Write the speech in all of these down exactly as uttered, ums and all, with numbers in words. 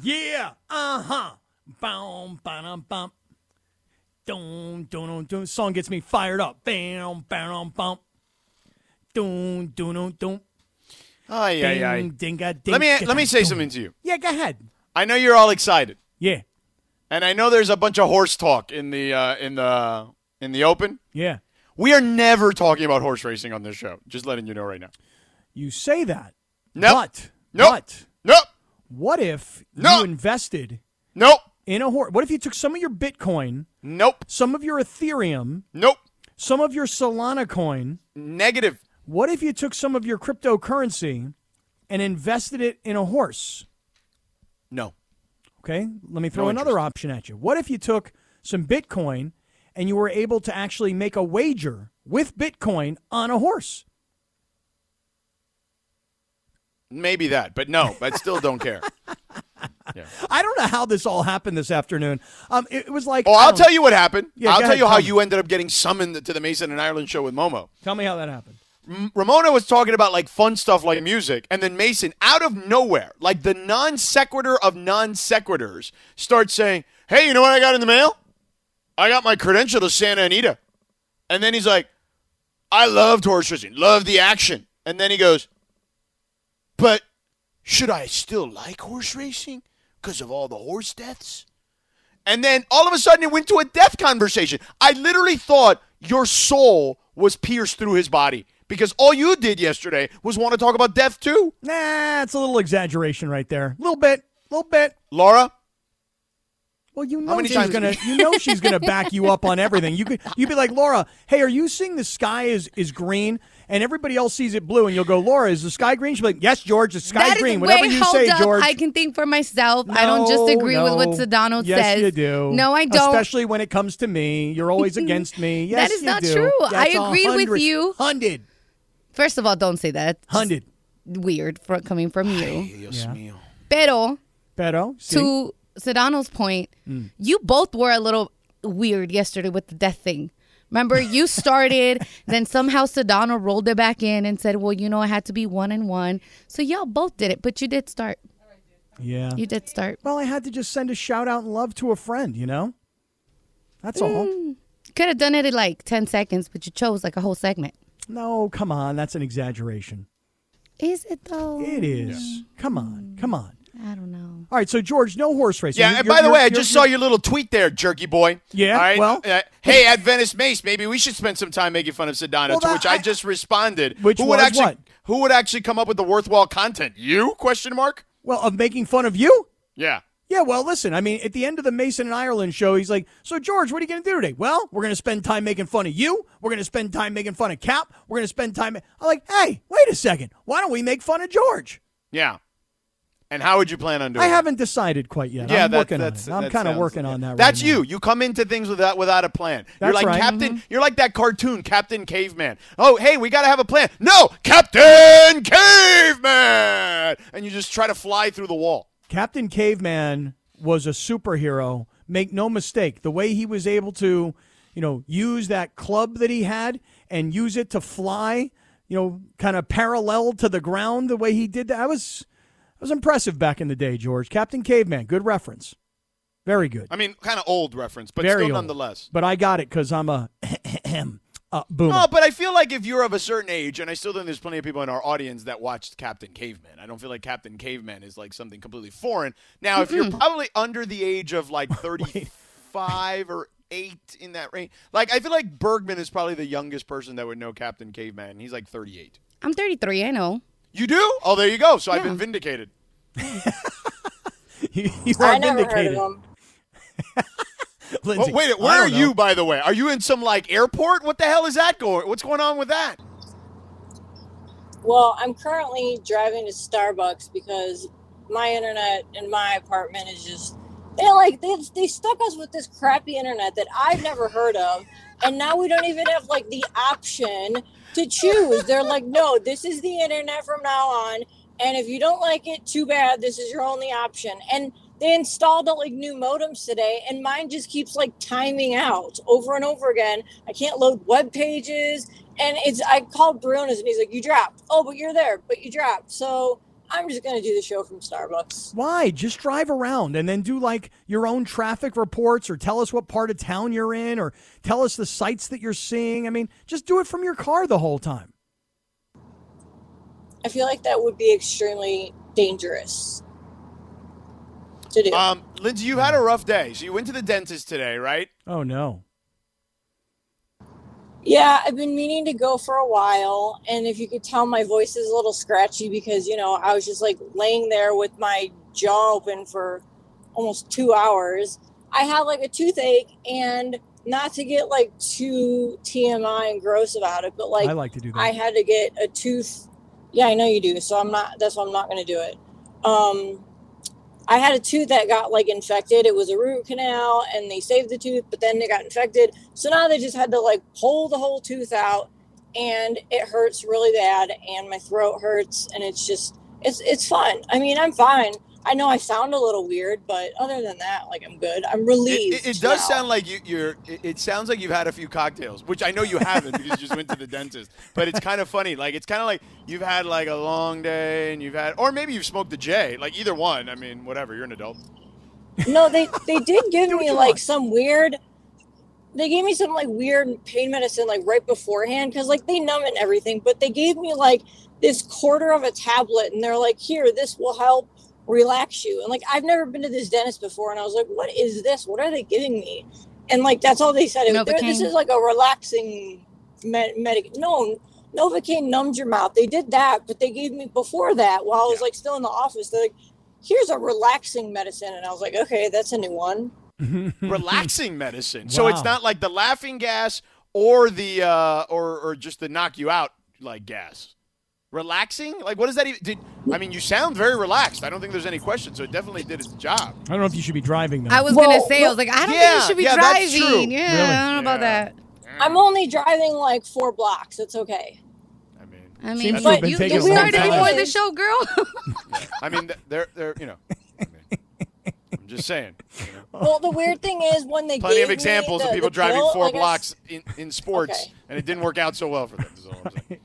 Yeah, uh-huh. Bum, bum, bum. Dun, dun, dun, dun. Song gets me fired up. Bam, bam, bam. Dun, dun, dun, dun. Ay, ay, ay. Dinga, ding, let me, let me say dun. something to you. Yeah, go ahead. I know you're all excited. Yeah. And I know there's a bunch of horse talk in the uh, in the in the open. Yeah. We are never talking about horse racing on this show. Just letting you know right now. You say that. Nope. But. Nope. But. Nope. What if nope. you invested nope. in a horse? What if you took some of your Bitcoin? Nope. Some of your Ethereum? Nope. Some of your Solana coin? Negative. What if you took some of your cryptocurrency and invested it in a horse? No. Okay, let me throw no another option at you. What if you took some Bitcoin and you were able to actually make a wager with Bitcoin on a horse? Maybe that, but no, I still don't care. Yeah. I don't know how this all happened this afternoon. Um, it, it was like oh, I'll tell you what happened. Yeah, I'll tell ahead, you how me. you ended up getting summoned to the Mason and Ireland show with Momo. Tell me how that happened. Ramona was talking about, like, fun stuff like music, and then Mason, out of nowhere, like the non-sequitur of non-sequiturs, starts saying, hey, you know what I got in the mail? I got my credential to Santa Anita. And then he's like, I loved horse racing, loved the action. And then he goes, but should I still like horse racing because of all the horse deaths? And then all of a sudden it went to a death conversation. I literally thought your soul was pierced through his body. Because all you did yesterday was want to talk about death, too. Nah, it's a little exaggeration right there. A little bit. A little bit. Laura? Well, you know she's going to you know she's gonna back you up on everything. You could, you'd be like, Laura, hey, are you seeing the sky is, is green? And everybody else sees it blue. And you'll go, Laura, is the sky green? She'll be like, yes, George, the sky that green. Whatever you say, up. George. I can think for myself. No, I don't just agree no. with what Sedano yes, says. Yes, you do. No, I don't. Especially when it comes to me. You're always against me. Yes, you do. That is you not do. true. That's I agree hundred, with you. Hundred. First of all, don't say that. Hundred. Weird for coming from you. Ay, Dios yeah. mío. Pero. Pero. Sí. To Sedano's point, mm. you both were a little weird yesterday with the death thing. Remember, you started, then somehow Sedano rolled it back in and said, well, you know, I had to be one and one. So y'all both did it, but you did start. Yeah. You did start. Well, I had to just send a shout out and love to a friend, you know? That's mm. all. Could have done it in like ten seconds, but you chose like a whole segment. No, come on. That's an exaggeration. Is it, though? It is. Yeah. Come on. Come on. I don't know. All right, so, George, no horse racing. Yeah, you're, and by the way, I just saw your little tweet there, jerky boy. Yeah, all right? well. Uh, hey, at Venice Mace, maybe we should spend some time making fun of Sedano, well, to which I, I just responded. Which who was would actually, what? Who would actually come up with the worthwhile content? You, question mark? Well, of making fun of you? Yeah. Yeah, well, listen, I mean, at the end of the Mason and Ireland show, he's like, so, George, what are you going to do today? Well, we're going to spend time making fun of you. We're going to spend time making fun of Cap. We're going to spend time. I'm like, hey, wait a second. Why don't we make fun of George? Yeah. And how would you plan on doing it? I haven't decided quite yet. Yeah, I'm that, working that's, on it. I'm that kind of working like on that right That's now. you. You come into things without without a plan. That's you're like right. Captain. Mm-hmm. You're like that cartoon, Captain Caveman. Oh, hey, we got to have a plan. No, Captain Caveman! And you just try to fly through the wall. Captain Caveman was a superhero. Make no mistake. The way he was able to, you know, use that club that he had and use it to fly, you know, kind of parallel to the ground the way he did that. I was... It was impressive back in the day, George. Captain Caveman, good reference. Very good. I mean, kind of old reference, but Very still old. nonetheless. But I got it because I'm a uh, boomer. No, but I feel like if you're of a certain age, and I still think there's plenty of people in our audience that watched Captain Caveman. I don't feel like Captain Caveman is like something completely foreign. Now, mm-hmm. if you're probably under the age of like thirty-five or eight in that range, like I feel like Bergman is probably the youngest person that would know Captain Caveman. He's like thirty-eight. I'm thirty-three, I know. You do? Oh, there you go. So yeah. I've been vindicated. you, you are I never vindicated. Heard of them. Lindsay, oh, wait, where are know. you, by the way? Are you in some, like, airport? What the hell is that going? What's going on with that? Well, I'm currently driving to Starbucks because my internet in my apartment is just, they're like, they, they stuck us with this crappy internet that I've never heard of. And now we don't even have, like, the option to choose. They're like, no, this is the internet from now on. And if you don't like it, too bad. This is your only option. And they installed like new modems today, and mine just keeps like timing out over and over again. I can't load web pages, and it's. I called Bruno's, and he's like, "You dropped." Oh, but you're there, but you dropped. So I'm just going to do the show from Starbucks. Why? Just drive around and then do like your own traffic reports, or tell us what part of town you're in, or tell us the sights that you're seeing. I mean, just do it from your car the whole time. I feel like that would be extremely dangerous to do. Um, Lindsay, you had a rough day. So you went to the dentist today, right? Oh, no. Yeah, I've been meaning to go for a while, and if you could tell, my voice is a little scratchy because, you know, I was just like laying there with my jaw open for almost two hours. I had like a toothache, and not to get like too T M I and gross about it, but like I like to do that. I had to get a tooth. Yeah, I know you do. So I'm not, that's why I'm not going to do it. Um, I had a tooth that got like infected. It was a root canal and they saved the tooth, but then it got infected. So now they just had to like pull the whole tooth out, and it hurts really bad. And my throat hurts, and it's just, it's, it's fun. I mean, I'm fine. I know I sound a little weird, but other than that, like I'm good. I'm relieved. It, it, it does now. sound like you, you're, it, it sounds like you've had a few cocktails, which I know you haven't because you just went to the dentist, but it's kind of funny. Like, it's kind of like you've had like a long day and you've had, or maybe you've smoked a J, like either one. I mean, whatever. You're an adult. No, they, they did give me like want. some weird, they gave me some like weird pain medicine, like right beforehand. Cause like they numb and everything, but they gave me like this quarter of a tablet, and they're like, here, this will help relax you. And like, I've never been to this dentist before, and I was like, what is this? What are they giving me? And like, that's all they said. This is like a relaxing med- medic. No, Novocaine numbs your mouth. They did that, but they gave me before that while I was like still in the office. They're like, here's a relaxing medicine. And I was like, okay, that's a new one. Relaxing medicine. Wow. So it's not like the laughing gas or the, uh, or, or just the knock you out like gas. Relaxing? Like, what does that even... Did, I mean, you sound very relaxed. I don't think there's any question, so it definitely did its job. I don't know if you should be driving, though. I was well, going to say, well, I was like, I don't yeah, think you should be yeah, driving. That's true. Yeah, really? I don't know yeah. about that. I'm only driving, like, four blocks. It's okay. I mean... I mean, seems but you, you started before the show, girl. yeah. I mean, they're, they're you know... I mean, I'm just saying. You know. Well, the weird thing is when they Plenty gave Plenty of examples the, of people driving bill, four like blocks in, in sports, okay. and it didn't work out so well for them, is all I'm saying.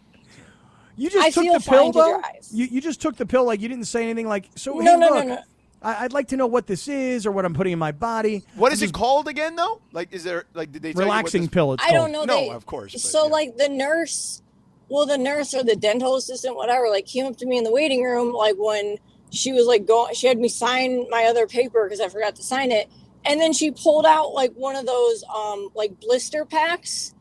You just I took the pill, to though? You, you just took the pill, like you didn't say anything like, so no, hey, no, look, no, no. I, I'd like to know what this is or what I'm putting in my body. What is just, it called again, though? Like, is there, like, did they tell relaxing you what this pill, it's I called. Don't know. No, they, of course. But, so, yeah. like, the nurse, well, the nurse or the dental assistant, whatever, like, came up to me in the waiting room, like, when she was, like, going, she had me sign my other paper because I forgot to sign it. And then she pulled out, like, one of those, um, like, blister packs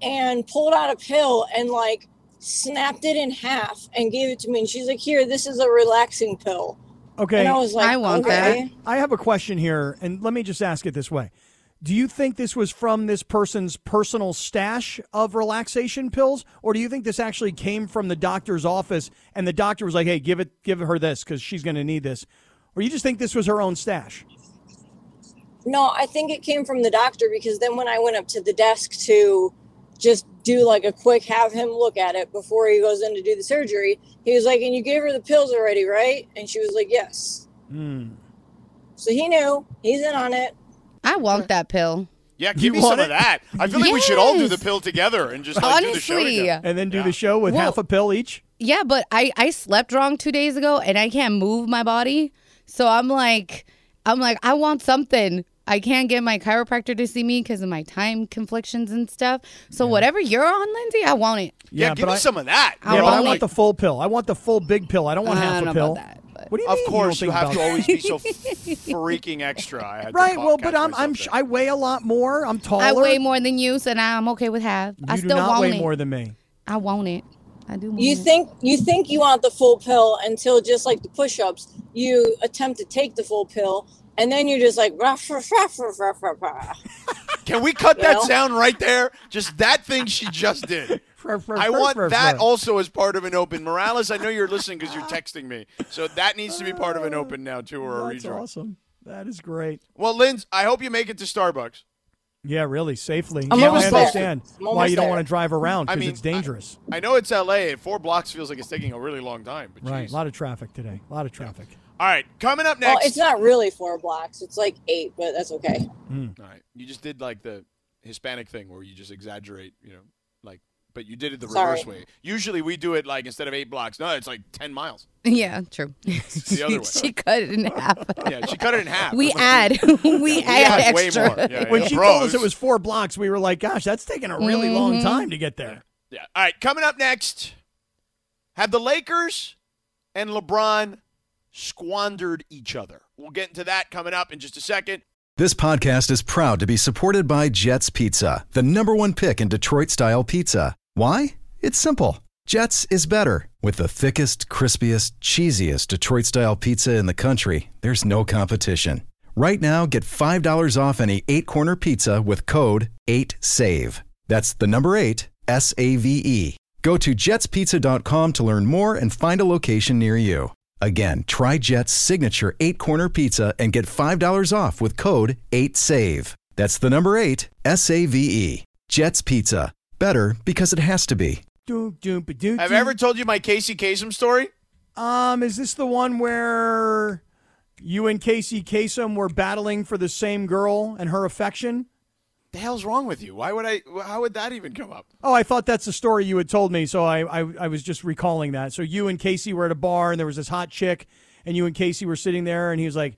and pulled out a pill and, like, snapped it in half and gave it to me, and she's like, here, this is a relaxing pill. Okay. And I was like, I want okay. that. I have a question here, and let me just ask it this way. Do you think this was from this person's personal stash of relaxation pills, or do you think this actually came from the doctor's office and the doctor was like, hey, give it give her this because she's going to need this? Or you just think this was her own stash? No, I think it came from the doctor, because then when I went up to the desk to just do like a quick, have him look at it before he goes in to do the surgery, he was like, and you gave her the pills already, right? And she was like, yes. Mm. So he knew. He's in on it. I want that pill. Yeah, give you me some it? Of that. I feel like yes. we should all do the pill together and just like, honestly, do the show together. And then do yeah. the show with well, half a pill each. Yeah, but I, I slept wrong two days ago and I can't move my body. So I'm like, I'm like, I want something. I can't get my chiropractor to see me because of my time conflictions and stuff. So yeah. whatever you're on, Lindsay, I want it. Yeah, yeah give me I, some of that. I, yeah, want, I want the full pill. I want the full big pill. I don't want I half don't a pill. That, what do you of mean? Of course, you, you have to always be so freaking extra. I had right. To well, but I'm I'm I weigh a lot more. I'm taller. I weigh more than you, so now I'm okay with half. You I still do not want weigh it. more than me. I want it. I do want you it. think you think you want the full pill until, just like the push-ups, you attempt to take the full pill. And then you're just like, ruff, ruff, ruff, ruff, ruff, ruff. Can we cut you that know? sound right there? Just that thing she just did. I want that also as part of an open. Morales, I know you're listening because you're texting me. So that needs to be part of an open now, too, or a redraw. That's awesome. That is great. Well, Linz, I hope you make it to Starbucks. Yeah, really, safely. I'm yeah, I understand why you don't there. want to drive around, because I mean, it's dangerous. I, I know it's L A. Four blocks feels like it's taking a really long time. But right, geez. a lot of traffic today. A lot of traffic. Yeah. All right, coming up next. Well, it's not really four blocks. It's like eight, but that's okay. Mm. All right. You just did like the Hispanic thing where you just exaggerate, you know, like but you did it the Sorry. reverse way. Usually we do it like instead of eight blocks. No, it's like ten miles. Yeah, true. It's the other way. She cut it in half. Yeah, she cut it in half. We add. we, yeah, we add, add extra. Way more. Yeah, yeah, when yeah. she Bros. told us it was four blocks, we were like, gosh, that's taking a really mm-hmm. long time to get there. Yeah. All right, coming up next, have the Lakers and LeBron squandered each other? We'll get into that coming up in just a second. This podcast is proud to be supported by Jets Pizza, the number one pick in Detroit-style pizza. Why? It's simple. Jets is better. With the thickest, crispiest, cheesiest Detroit-style pizza in the country, there's no competition. Right now, get five dollars off any eight-corner pizza with code eight save. That's the number eight, S A V E. Go to jets pizza dot com to learn more and find a location near you. Again, try Jet's signature eight-corner pizza and get five dollars off with code eight save. That's the number eight, S A V E. Jet's Pizza. Better because it has to be. I've ever told you my Casey Kasem story? Um, is this the one where you and Casey Kasem were battling for the same girl and her affection? The hell's wrong with you? Why would I? How would that even come up? Oh, I thought that's the story you had told me, so I, I I was just recalling that. So you and Casey were at a bar, and there was this hot chick, and you and Casey were sitting there, and he was like,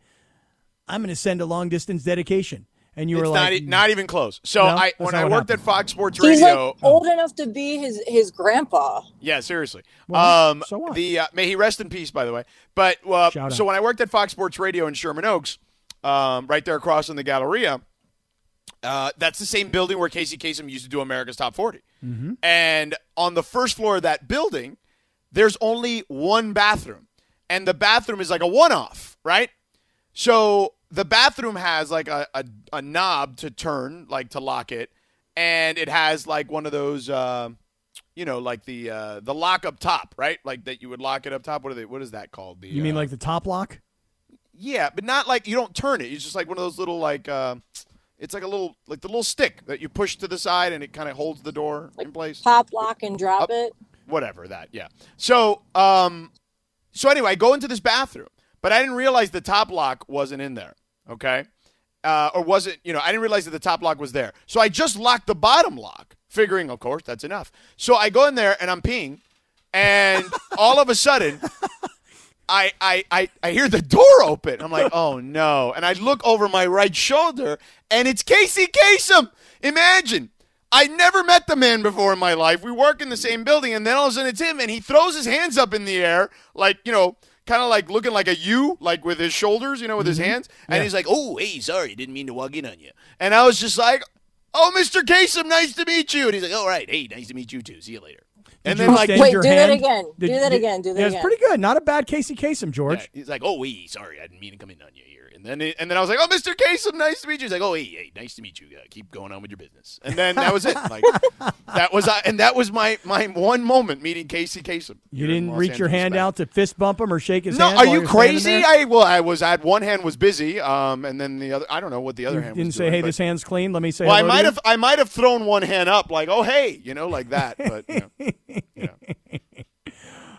"I'm going to send a long distance dedication," and you it's were not, like, "Not even close." So no, I when I worked happened. at Fox Sports Radio, he's like old enough to be his his grandpa. Yeah, seriously. Well, um, so what? The uh, may he rest in peace, by the way. But uh, so out. when I worked at Fox Sports Radio in Sherman Oaks, um, right there across in the Galleria. Uh, that's the same building where Casey Kasem used to do America's Top forty. Mm-hmm. And on the first floor of that building, there's only one bathroom. And the bathroom is like a one-off, right? So the bathroom has like a, a, a knob to turn, like to lock it. And it has like one of those, uh, you know, like the uh, the lock up top, right? Like that you would lock it up top. What are they? What is that called? The, you mean uh, like the top lock? Yeah, but not like you don't turn it. It's just like one of those little like... Uh, It's like a little, like the little stick that you push to the side and it kind of holds the door like in place. Pop, lock, and drop Up, it. Whatever that, yeah. So, um, so anyway, I go into this bathroom, but I didn't realize the top lock wasn't in there, okay? Uh, or wasn't, you know, I didn't realize that the top lock was there. So I just locked the bottom lock, figuring, of course, that's enough. So I go in there and I'm peeing, and all of a sudden... I, I, I, I hear the door open. I'm like, oh, no. And I look over my right shoulder, and it's Casey Kasem. Imagine. I never met the man before in my life. We work in the same building, and then all of a sudden it's him, and he throws his hands up in the air, like, you know, kind of like looking like a U, like with his shoulders, you know, with mm-hmm. his hands. And yeah. he's like, oh, hey, sorry, didn't mean to walk in on you. And I was just like, oh, Mister Kasem, nice to meet you. And he's like, all right, hey, nice to meet you, too. See you later. And did then like, wait, do that, again. Did, do that again. Do that yeah, again. Do that again. It's pretty good. Not a bad Casey Kasem, George. Yeah, he's like, oh, wait, sorry, I didn't mean to come in on you here. And then, it, and then I was like, oh, Mister Kasem, nice to meet you. He's like, oh, hey, hey, nice to meet you. Uh, keep going on with your business. And then that was it. Like that was, uh, and that was my my one moment meeting Casey Kasem. You didn't reach your hand out to fist bump him or shake his no, hand. No, are you crazy? I well, I was. I had one hand was busy, um, and then the other. I don't know what the other you hand. Didn't was say, doing, hey, but, this hand's clean. Let me say. Well, I might have. I might have thrown one hand up, like, oh, hey, you know, like that, but. You know. Yeah.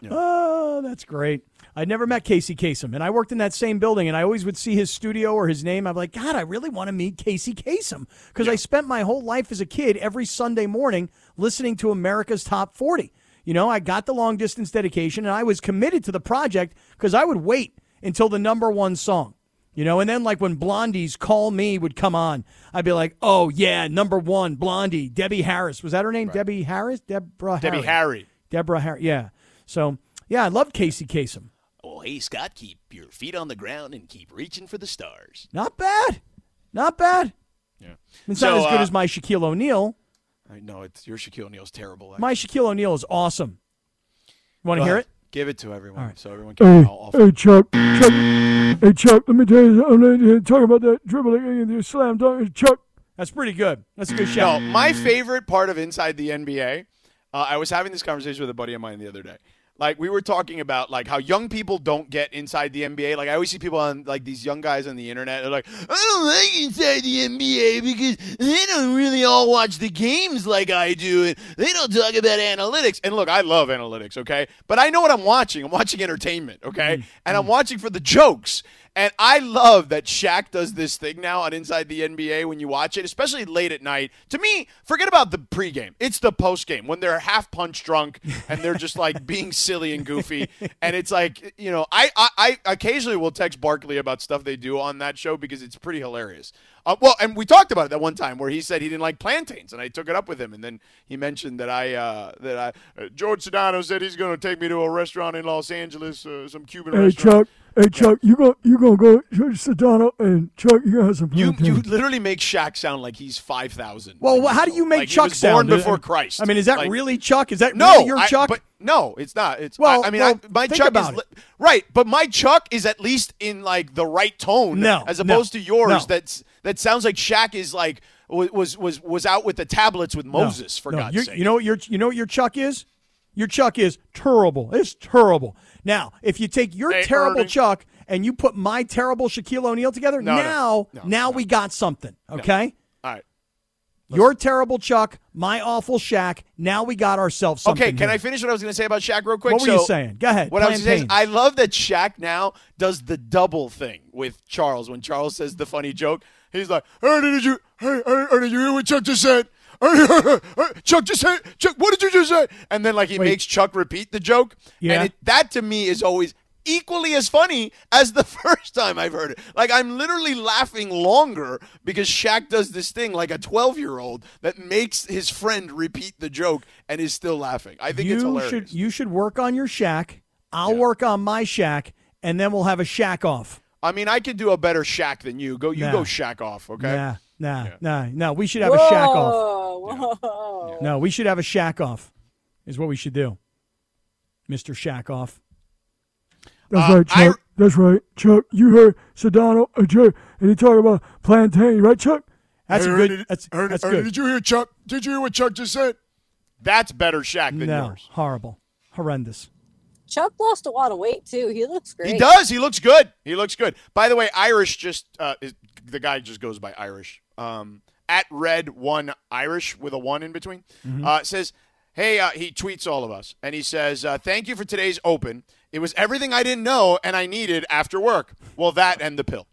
Yeah. Oh, that's great. I never met Casey Kasem, and I worked in that same building, and I always would see his studio or his name. I'm like, God, I really want to meet Casey Kasem because yeah. I spent my whole life as a kid every Sunday morning listening to America's Top forty. You know, I got the long distance dedication, and I was committed to the project because I would wait until the number one song. You know, and then like when Blondie's Call Me would come on, I'd be like, oh, yeah, number one, Blondie, Debbie Harris. Was that her name? Right. Debbie Harris? Deborah Debbie Harry. Harry. Deborah Harry, yeah. So, yeah, I love Casey Kasem. Oh, hey, Scott, keep your feet on the ground and keep reaching for the stars. Not bad. Not bad. Yeah. It's so, not as good uh, as my Shaquille O'Neal. I know, it's, your Shaquille O'Neal's terrible. Actually. My Shaquille O'Neal is awesome. You want to well, hear it? Give it to everyone right. so everyone can all off. Hey, Chuck, Chuck. Hey, Chuck, let me tell you, I'm going to talk about that dribbling and the slam dunk. Chuck. That's pretty good. That's a good shout. No, my favorite part of Inside the N B A, uh, I was having this conversation with a buddy of mine the other day. Like, we were talking about, like, how young people don't get Inside the N B A. Like, I always see people on, like, these young guys on the internet. They're like, I don't like Inside the N B A because they don't really all watch the games like I do. And they don't talk about analytics. And, look, I love analytics, okay? But I know what I'm watching. I'm watching entertainment, okay? Mm-hmm. And I'm watching for the jokes. And I love that Shaq does this thing now on Inside the N B A when you watch it, especially late at night. To me, forget about the pregame. It's the postgame when they're half punch drunk and they're just like being silly and goofy. And it's like, you know, I, I, I occasionally will text Barkley about stuff they do on that show because it's pretty hilarious. Uh, well, and we talked about it that one time where he said he didn't like plantains, and I took it up with him, and then he mentioned that I uh, that I uh, George Sedano said he's going to take me to a restaurant in Los Angeles, uh, some Cuban hey, restaurant. Chuck, hey Chuck, yeah. you go, you gonna go George Sedano and Chuck, you gonna have some plantains. You you literally make Shaq sound like he's five thousand. Well, like, how do you make like Chuck he was sound? Born before I mean, Christ. I mean, is that like, really Chuck? Is that no, really your I, Chuck? But, no, it's not. It's well, I, I mean, well, I, my Chuck about is it. right, but my Chuck is at least in like the right tone, no, as opposed no, to yours. No. That's that sounds like Shaq is like was was was out with the tablets with Moses no, for no. God's You're, sake. You know what your you know what your Chuck is? Your Chuck is terrible. It's terrible. Now, if you take your they terrible earning. Chuck and you put my terrible Shaquille O'Neal together, no, now no, no, now no. we got something. Okay. No. Your terrible Chuck, my awful Shaq. Now we got ourselves something. Okay, can here. I finish what I was going to say about Shaq real quick? What were so, you saying? Go ahead. What I was saying is I love that Shaq now does the double thing with Charles. When Charles says the funny joke, he's like, hey, did you, hey, hey, hey, did you hear what Chuck just said? Hey, hey, hey, hey, Chuck just said, Chuck, what did you just say? And then like he Wait. makes Chuck repeat the joke. Yeah. And it, that to me is always equally as funny as the first time I've heard it. Like, I'm literally laughing longer because Shaq does this thing like a twelve-year-old that makes his friend repeat the joke and is still laughing. I think you it's hilarious. Should, you should work on your Shaq. I'll yeah. work on my Shaq, and then we'll have a Shaq off. I mean, I could do a better Shaq than you. Go, You nah. go Shaq off, okay? Nah, nah, yeah. nah, no. We should have whoa, a Shaq off. Whoa. Yeah. No, we should have a Shaq off is what we should do, Mister Shaq off. That's uh, right, Chuck. I, That's right, Chuck. You heard Sedano and Chuck, and he talked about plantain, right, Chuck? That's hey, a good. Ernie, that's, Ernie, that's Ernie, good. Did you hear Chuck? Did you hear what Chuck just said? That's better, Shaq, than no, yours. Horrible, horrendous. Chuck lost a lot of weight too. He looks great. He does. He looks good. He looks good. By the way, Irish just uh, is, the guy just goes by Irish. Um, at Red One Irish with a one in between mm-hmm. uh, says, "Hey," uh, he tweets all of us, and he says, uh, "Thank you for today's open. It was everything I didn't know and I needed after work. Well, that and the pill."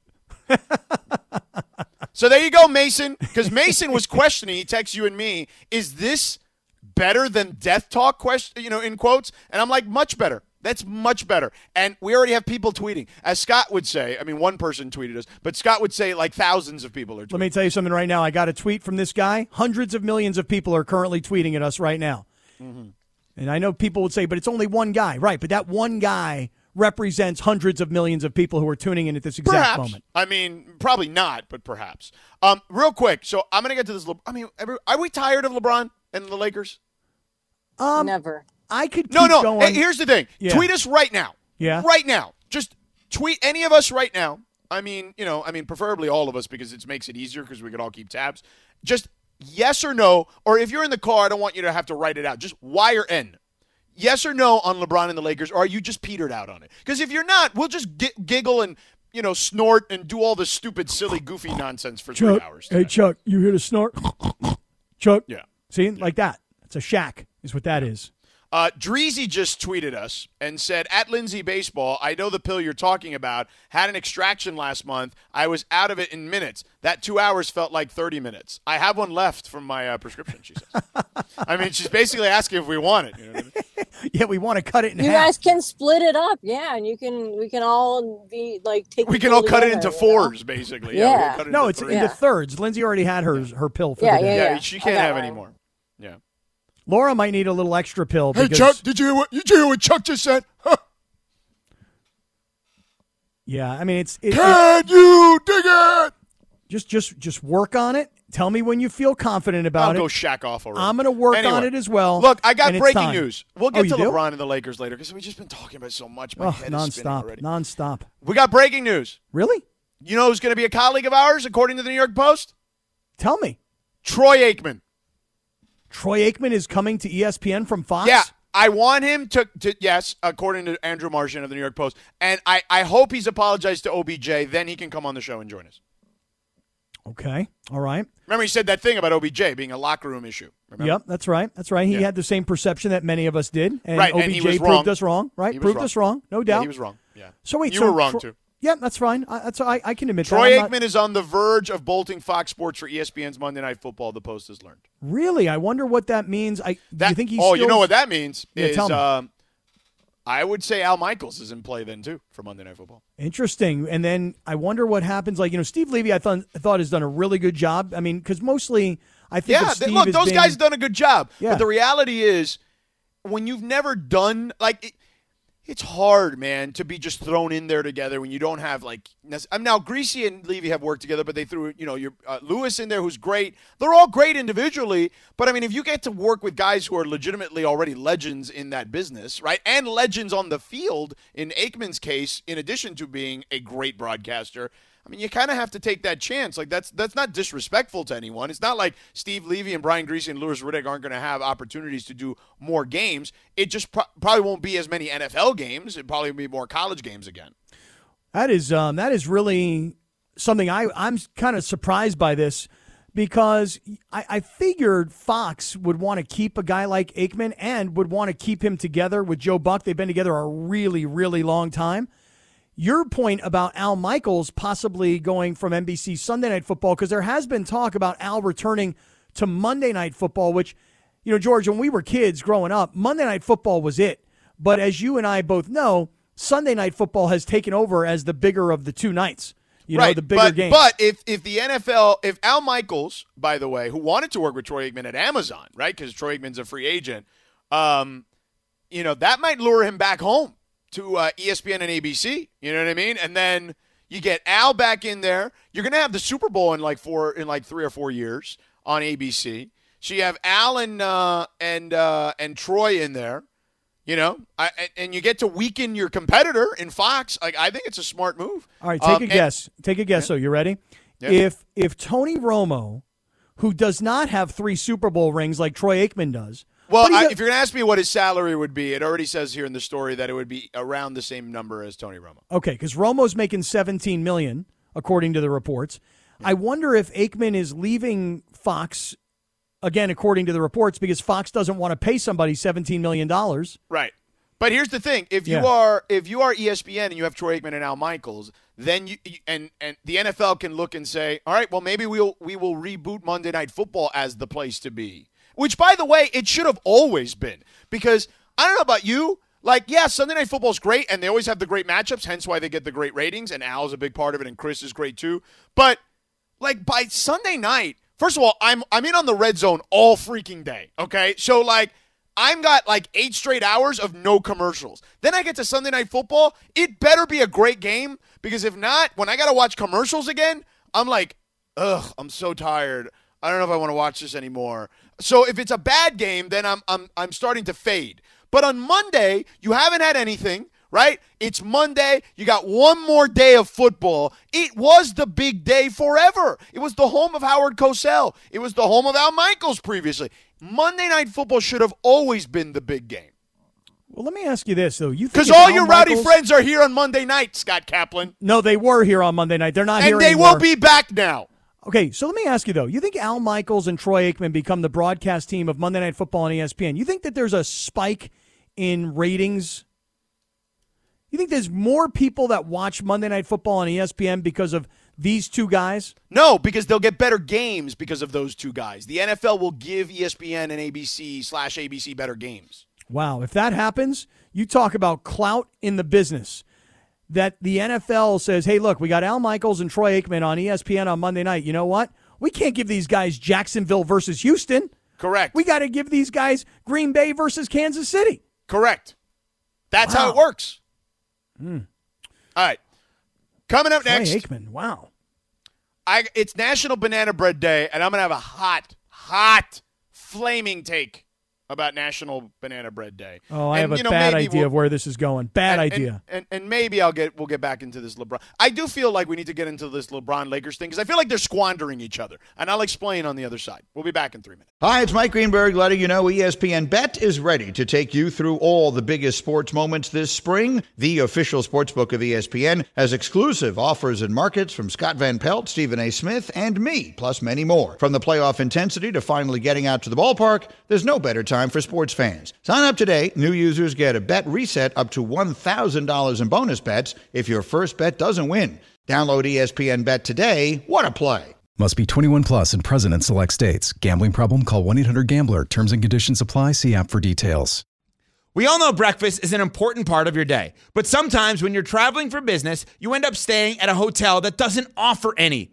So there you go, Mason. Because Mason was questioning. He texts you and me, is this better than death talk, question, you know, in quotes? And I'm like, much better. That's much better. And we already have people tweeting. As Scott would say, I mean, one person tweeted us, but Scott would say like thousands of people are tweeting. Let me tell you something right now. I got a tweet from this guy. Hundreds of millions of people are currently tweeting at us right now. Mm-hmm. And I know people would say, but it's only one guy. Right, but that one guy represents hundreds of millions of people who are tuning in at this exact perhaps. moment. I mean, probably not, but perhaps. Um, real quick, so I'm going to get to this. Le- I mean, are we tired of LeBron and the Lakers? Um, Never. I could keep No, no, going. Hey, here's the thing. Yeah. Tweet us right now. Yeah. Right now. Just tweet any of us right now. I mean, you know, I mean, preferably all of us because it makes it easier because we could all keep tabs. Just yes or no, or if you're in the car, I don't want you to have to write it out. Just Y or N. Yes or no on LeBron and the Lakers, or are you just petered out on it? Because if you're not, we'll just g- giggle and, you know, snort and do all the stupid, silly, goofy nonsense for Chuck, three hours. Today. Hey, Chuck, you hear the snort? Chuck? Yeah. See? Yeah. Like that. It's a Shaq is what that is. Uh, Dreezy just tweeted us and said, at Lindsay Baseball, I know the pill you're talking about. Had an extraction last month. I was out of it in minutes. That two hours felt like thirty minutes. I have one left from my uh, prescription, she says. I mean, she's basically asking if we want it. You know what I mean? Yeah, we want to cut it in you half. You guys can split it up, yeah, and you can we can all be like take. We can all cut together, it into fours, know? basically. Yeah. yeah. We'll cut it no, into it's thirds. into thirds. Lindsay already had her her pill for yeah, the day. Yeah, yeah, yeah. She can't have any more. Yeah. Laura might need a little extra pill. Hey, Chuck, did you hear what, did you hear what Chuck just said? Huh. Yeah, I mean, it's... It, Can it, you dig it? Just just, just work on it. Tell me when you feel confident about I'll it. I'll go Shaq off already. I'm going to work anyway, on it as well. Look, I got breaking news. We'll get oh, to LeBron do? and the Lakers later because we've just been talking about it so much. My oh, head non-stop, is spinning already. Non-stop. We got breaking news. Really? You know who's going to be a colleague of ours, according to the New York Post? Tell me. Troy Aikman. Troy Aikman is coming to E S P N from Fox? Yeah, I want him to, to yes, according to Andrew Martian of the New York Post. And I, I hope he's apologized to O B J. Then he can come on the show and join us. Okay, all right. Remember he said that thing about O B J being a locker room issue. Remember? Yep, that's right. That's right. He yeah. had the same perception that many of us did. And right, O B J and he was proved wrong. us wrong. Right, he proved wrong. us wrong, no doubt. Yeah, he was wrong, yeah. So wait, You so were wrong, Tro- too. Yeah, that's fine. I, that's I, I can admit Troy that. Troy Aikman not... is on the verge of bolting Fox Sports for E S P N's Monday Night Football, the Post has learned. Really? I wonder what that means. I that, do you think he's Oh, still... you know what that means? Yeah, is, tell me. Uh, I would say Al Michaels is in play then, too, for Monday Night Football. Interesting. And then I wonder what happens. Like, you know, Steve Levy, I thought, thought has done a really good job. I mean, because mostly I think yeah, Steve they, look, those been... guys have done a good job. Yeah. But the reality is when you've never done – like. It, It's hard, man, to be just thrown in there together when you don't have, like, I'm now Griese and Levy have worked together, but they threw, you know, your uh, Lewis in there, who's great. They're all great individually, but, I mean, if you get to work with guys who are legitimately already legends in that business, right, and legends on the field, in Aikman's case, in addition to being a great broadcaster, I mean, you kind of have to take that chance. Like, that's that's not disrespectful to anyone. It's not like Steve Levy and Brian Griese and Louis Riddick aren't going to have opportunities to do more games. It just pro- probably won't be as many N F L games. It probably will be more college games again. That is um, that is really something I, I'm kind of surprised by this because I, I figured Fox would want to keep a guy like Aikman and would want to keep him together with Joe Buck. They've been together a really, really long time. Your point about Al Michaels possibly going from N B C Sunday Night Football, because there has been talk about Al returning to Monday Night Football, which, you know, George, when we were kids growing up, Monday Night Football was it. But as you and I both know, Sunday Night Football has taken over as the bigger of the two nights, you right, know, the bigger but, game. But if, if the N F L, if Al Michaels, by the way, who wanted to work with Troy Aikman at Amazon, right, because Troy Aikman's a free agent, um, you know, that might lure him back home to uh, E S P N and A B C, you know what I mean? And then you get Al back in there. You're going to have the Super Bowl in like four, in like three or four years on A B C. So you have Al and uh, and uh, and Troy in there, you know, I, and you get to weaken your competitor in Fox. Like I think it's a smart move. All right, take um, a and, guess. Take a guess. Yeah. So you ready? Yeah. If if Tony Romo, who does not have three Super Bowl rings like Troy Aikman does. Well, I, if you're going to ask me what his salary would be, it already says here in the story that it would be around the same number as Tony Romo. Okay, because Romo's making seventeen million dollars, according to the reports. Yeah. I wonder if Aikman is leaving Fox, again, according to the reports, because Fox doesn't want to pay somebody seventeen million dollars. Right. But here's the thing. If yeah. you are if you are E S P N and you have Troy Aikman and Al Michaels, then you and, and the N F L can look and say, all right, well, maybe we'll we will reboot Monday Night Football as the place to be. Which, by the way, it should have always been. Because, I don't know about you, like, yeah, Sunday Night Football's great, and they always have the great matchups, hence why they get the great ratings, and Al's a big part of it, and Chris is great too. But, like, by Sunday night, first of all, I'm I'm in on the red zone all freaking day, okay? So, like, I've got, like, eight straight hours of no commercials. Then I get to Sunday Night Football. It better be a great game, because if not, when I got to watch commercials again, I'm like, ugh, I'm so tired. I don't know if I want to watch this anymore. So if it's a bad game, then I'm I'm I'm starting to fade. But on Monday, you haven't had anything, right? It's Monday. You got one more day of football. It was the big day forever. It was the home of Howard Cosell. It was the home of Al Michaels previously. Monday Night Football should have always been the big game. Well, let me ask you this, though. You Because all Al your Michaels... rowdy friends are here on Monday night, Scott Kaplan. No, they were here on Monday night. They're not and here anymore. And they will be back now. Okay, so let me ask you, though. You think Al Michaels and Troy Aikman become the broadcast team of Monday Night Football on E S P N? You think that there's a spike in ratings? You think there's more people that watch Monday Night Football on E S P N because of these two guys? No, because they'll get better games because of those two guys. The N F L will give E S P N and A B C slash A B C better games. Wow, if that happens, you talk about clout in the business. That the N F L says, hey, look, we got Al Michaels and Troy Aikman on E S P N on Monday night. You know what? We can't give these guys Jacksonville versus Houston. Correct. We got to give these guys Green Bay versus Kansas City. Correct. That's wow. how it works. Mm. All right. Coming up Troy next. Aikman, wow. I, it's National Banana Bread Day, and I'm going to have a hot, hot, flaming take about National Banana Bread Day. Oh, I and, have a you know, bad idea we'll, of where this is going. Bad and, idea. And, and, and maybe I'll get we'll get back into this LeBron. I do feel like we need to get into this LeBron Lakers thing because I feel like they're squandering each other. And I'll explain on the other side. We'll be back in three minutes. Hi, it's Mike Greenberg letting you know E S P N Bet is ready to take you through all the biggest sports moments this spring. The official sportsbook of E S P N has exclusive offers and markets from Scott Van Pelt, Stephen A. Smith, and me, plus many more. From the playoff intensity to finally getting out to the ballpark, there's no better time time for sports fans. Sign up today. New users get a bet reset up to one thousand dollars in bonus bets if your first bet doesn't win. Download E S P N Bet today. What a play. Must be twenty-one plus and present in select states. Gambling problem? Call one eight hundred gambler. Terms and conditions apply. See app for details. We all know breakfast is an important part of your day, but sometimes when you're traveling for business, you end up staying at a hotel that doesn't offer any.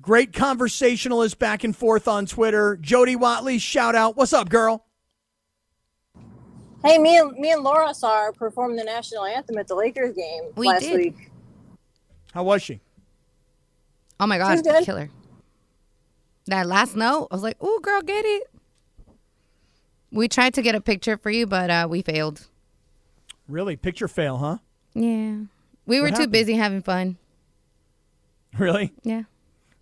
great conversationalist back and forth on Twitter. Jody Watley, shout out. What's up, girl? Hey, me and, me and Laura saw her perform the national anthem at the Lakers game we last did. week. How was she? Oh, my God. Killer. That last note, I was like, ooh, girl, get it. We tried to get a picture for you, but uh, we failed. Really? Picture fail, huh? Yeah. We what were happened? too busy having fun. Really? Yeah.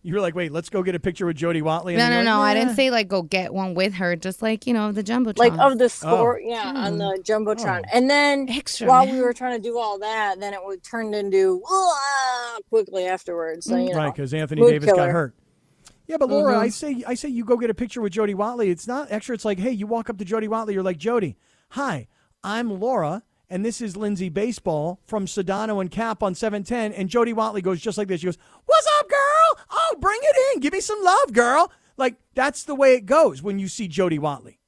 You were like, wait, let's go get a picture with Jody Watley. And no, no, like, no. Yeah. I didn't say, like, go get one with her. Just, like, you know, the Jumbotron. Like, of the score, oh. yeah, mm. on the Jumbotron. Oh. And then Extra, while man. we were trying to do all that, then it would turn into uh, quickly afterwards. So, you right, because Anthony Davis killer. got hurt. Yeah, but Laura, mm-hmm. I say I say you go get a picture with Jody Watley. It's not extra. It's like, hey, you walk up to Jody Watley. You're like, Jody, hi, I'm Laura, and this is Lindsay Baseball from Sedano and Cap on seven ten. And Jody Watley goes just like this. She goes, what's up, girl? Oh, bring it in. Give me some love, girl. Like, that's the way it goes when you see Jody Watley.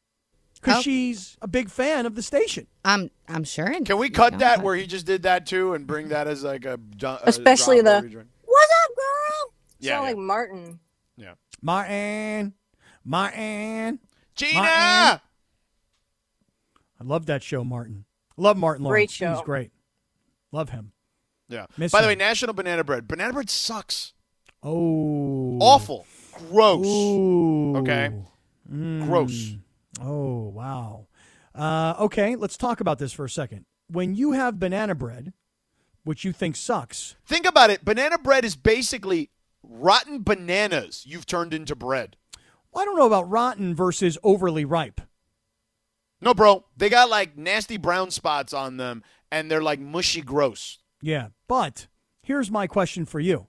Because oh. she's a big fan of the station. I'm I'm sure. Can we cut you know, that where he just did that, too, and bring that as like a... a Especially the, what's up, girl? It's yeah, not yeah. like Martin. Yeah, Martin, Martin, Gina. Martin. I love that show, Martin. Love Martin Lawrence. Great show. He's great. Love him. Yeah. Miss By him. the way, National Banana Bread. Banana bread sucks. Oh. Awful. Gross. Ooh. Okay. Mm. Gross. Oh wow. Uh, okay, let's talk about this for a second. When you have banana bread, which you think sucks, think about it. Banana bread is basically rotten bananas you've turned into bread. Well, I don't know about rotten versus overly ripe. No, bro. They got like nasty brown spots on them, and they're like mushy gross. Yeah, but here's my question for you.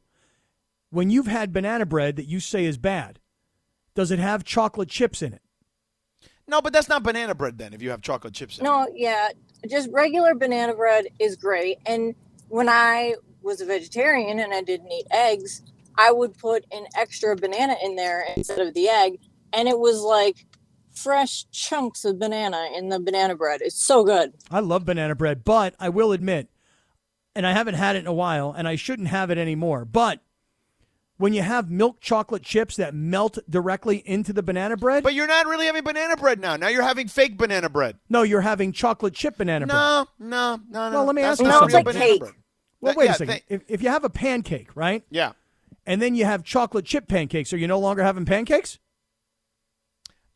When you've had banana bread that you say is bad, does it have chocolate chips in it? No, but that's not banana bread then if you have chocolate chips in no, it. No, yeah. Just regular banana bread is great. And when I was a vegetarian and I didn't eat eggs, I would put an extra banana in there instead of the egg, and it was like fresh chunks of banana in the banana bread. It's so good. I love banana bread, but I will admit, and I haven't had it in a while, and I shouldn't have it anymore, but when you have milk chocolate chips that melt directly into the banana bread. But you're not really having banana bread now. Now you're having fake banana bread. No, you're having chocolate chip banana no, bread. No, no, no, no. Well, let me That's ask you something. Like banana cake. Bread. Well, wait yeah, a second. They- if, if you have a pancake, right? Yeah. And then you have chocolate chip pancakes. Are you no longer having pancakes?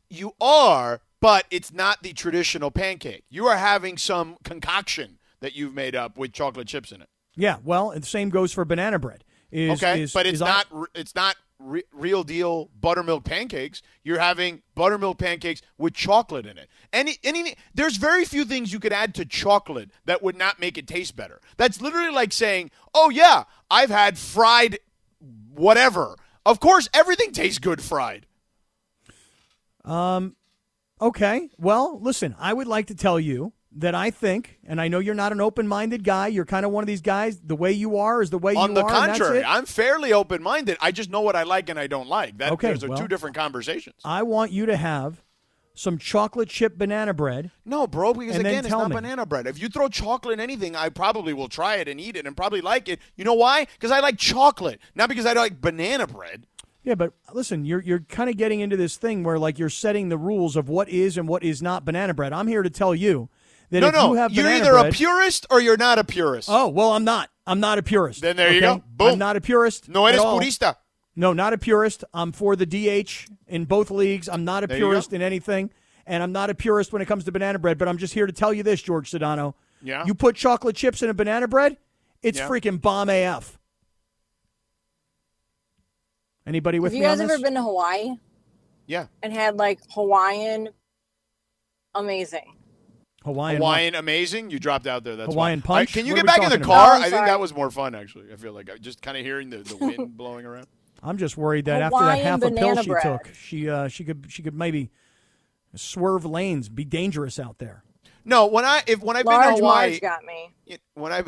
You are, but it's not the traditional pancake. You are having some concoction that you've made up with chocolate chips in it. Yeah, well, and the same goes for banana bread. Is, okay, is, but it's not on... it's not re- real deal buttermilk pancakes. You're having buttermilk pancakes with chocolate in it. Any, any, there's very few things you could add to chocolate that would not make it taste better. That's literally like saying, oh, yeah, I've had fried whatever. Of course, everything tastes good fried. Um, okay. Well, listen, I would like to tell you that I think, and I know you're not an open-minded guy. You're kind of one of these guys. The way you are is the way you are. On the contrary, I'm fairly open-minded. I just know what I like and I don't like. That, okay, those are well, two different conversations. I want you to have some chocolate chip banana bread. No, bro, because again, it's not me. banana bread. If you throw chocolate in anything, I probably will try it and eat it and probably like it. You know why? Because I like chocolate, not because I don't like banana bread. Yeah, but listen, you're you're kind of getting into this thing where like you're setting the rules of what is and what is not banana bread. I'm here to tell you that no, if no, you have banana bread. No, no, you're either bread, a purist or you're not a purist. Oh, well, I'm not. I'm not a purist. Then there okay? you go. Boom. I'm not a purist. No eres purista. No, not a purist. I'm for the D H in both leagues. I'm not a there purist in anything. and I'm not a purist when it comes to banana bread, but I'm just here to tell you this, George Sedano. Yeah. You put chocolate chips in a banana bread, it's yeah. freaking bomb A F. Anybody with Have me on this? Have you guys ever been to Hawaii? Yeah. And had, like, Hawaiian amazing. Hawaiian Hawaiian month. Amazing? You dropped out there. That's Hawaiian why. Punch? I, can you what get back in the car? No, I think that was more fun, actually. I feel like I just kind of hearing the, the wind blowing around. I'm just worried that Hawaiian after that half a pill bread. she took, she uh, she could she could maybe swerve lanes, be dangerous out there. No, when I if when I've Large been to Hawaii, Marge got me. When I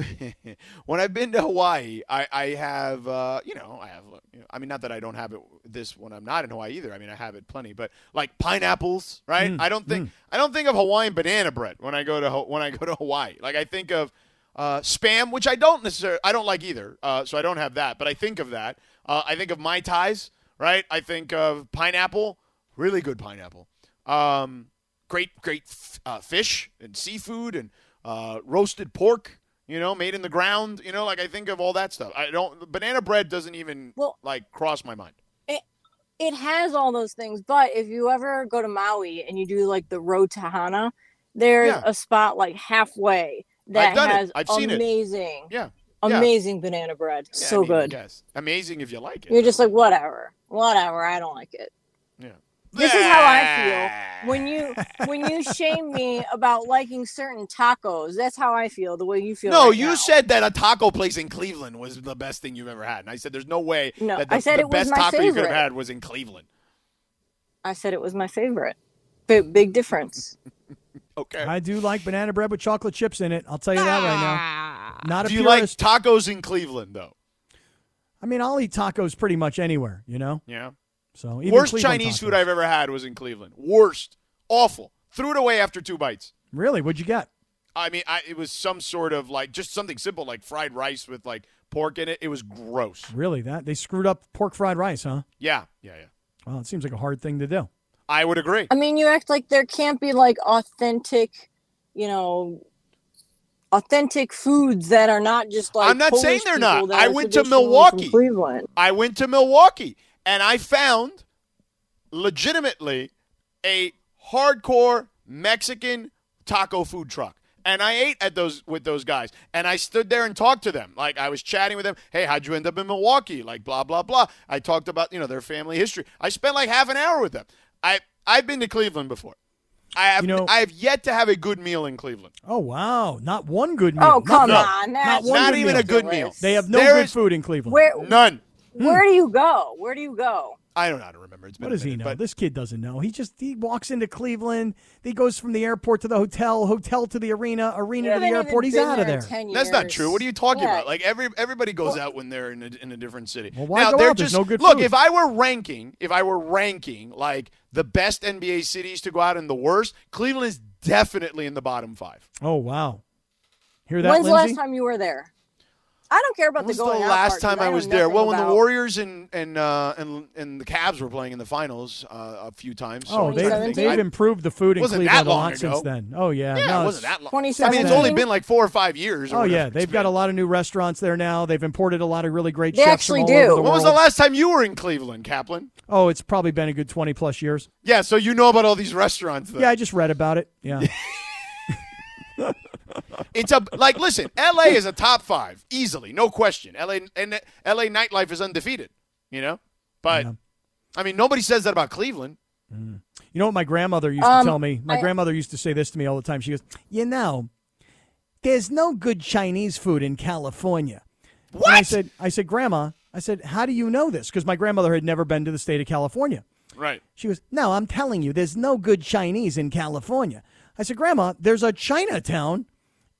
when I've been to Hawaii, I I have uh, you know I have you know, I mean not that I don't have it this when I'm not in Hawaii either. I mean I have it plenty, but like pineapples, right? Mm, I don't think mm. I don't think of Hawaiian banana bread when I go to when I go to Hawaii. Like I think of uh, Spam, which I don't necessarily I don't like either, uh, so I don't have that. But I think of that. Uh, I think of Mai Tais, right? I think of pineapple, really good pineapple. Um, Great, great uh, fish and seafood and uh, roasted pork, you know, made in the ground. You know, like I think of all that stuff. I don't. Banana bread doesn't even well, like cross my mind. It it has all those things, but if you ever go to Maui and you do like the road to Hana, there's yeah. a spot like halfway that has amazing, yeah. Yeah. amazing banana bread. Yeah, so I mean, good. Yes, amazing if you like it. You're just like whatever, whatever. I don't like it. Yeah. This is how I feel when you when you shame me about liking certain tacos. That's how I feel, the way you feel. No, right you now. Said that a taco place in Cleveland was the best thing you've ever had. And I said there's no way no, that the, I said the it best was my taco favorite. You could have had was in Cleveland. I said it was my favorite. Big, big difference. Okay. I do like banana bread with chocolate chips in it. I'll tell you ah. that right now. Not a do you purist. Like tacos in Cleveland, though? I mean, I'll eat tacos pretty much anywhere, you know? Yeah. So even worst Cleveland Chinese tacos. Food I've ever had was in Cleveland. Worst, awful. Threw it away after two bites. Really? What'd you get? I mean, I, it was some sort of like just something simple like fried rice with like pork in it. It was gross. Really? That they screwed up pork fried rice, huh? Yeah, yeah, yeah. Well, it seems like a hard thing to do. I would agree. I mean, you act like there can't be like authentic, you know, authentic foods that are not just like. I'm not Polish saying they're not. I went to Milwaukee. Cleveland. I went to Milwaukee. And I found, legitimately, a hardcore Mexican taco food truck. And I ate at those with those guys. And I stood there and talked to them. Like, I was chatting with them. Hey, how'd you end up in Milwaukee? Like, blah, blah, blah. I talked about, you know, their family history. I spent, like, half an hour with them. I, I've been to Cleveland before. I have, you know, I have yet to have a good meal in Cleveland. Oh, wow. Not one good meal. Oh, come no, on. No. Not, one not even meal. A good meal. They have no there good is, food in Cleveland. Where, None. Where do you go? Where do you go? I don't know how to remember. It's been what does minute, he know? But... This kid doesn't know. He just he walks into Cleveland. He goes from the airport to the hotel, hotel to the arena, arena yeah, to the airport. He's out of there. That's not true. What are you talking yeah. about? Like every everybody goes well, out when they're in a, in a different city. Well, why now, go they're out? Just no good look. Food. If I were ranking, if I were ranking like the best N B A cities to go out and the worst, Cleveland is definitely in the bottom five. Oh wow! Hear that? When's the last time you were there? I don't care about when the going out. When was the last part, time I was there? Well, when about... the Warriors and and, uh, and and the Cavs were playing in the finals uh, a few times. Oh, they, they've I, improved the food in Cleveland a lot ago. Since then. Oh, yeah. Yeah, no, it wasn't that long. I mean, it's only been like four or five years. Or oh, yeah. They've got a lot of new restaurants there now. They've imported a lot of really great they chefs actually from all do. Over the when world. Was the last time you were in Cleveland, Kaplan? Oh, it's probably been a good twenty-plus years. Yeah, so you know about all these restaurants, though. Yeah, I just read about it. Yeah. It's a like listen, L A is a top five easily, no question. L A and L A nightlife is undefeated, you know. But yeah. I mean, nobody says that about Cleveland. Mm. You know what my grandmother used um, to tell me? My I, grandmother used to say this to me all the time. She goes, "You know, there's no good Chinese food in California." What? And I said, I said, "Grandma," I said, "How do you know this?" Because my grandmother had never been to the state of California. Right. She goes, "No, I'm telling you, there's no good Chinese in California." I said, "Grandma, there's a Chinatown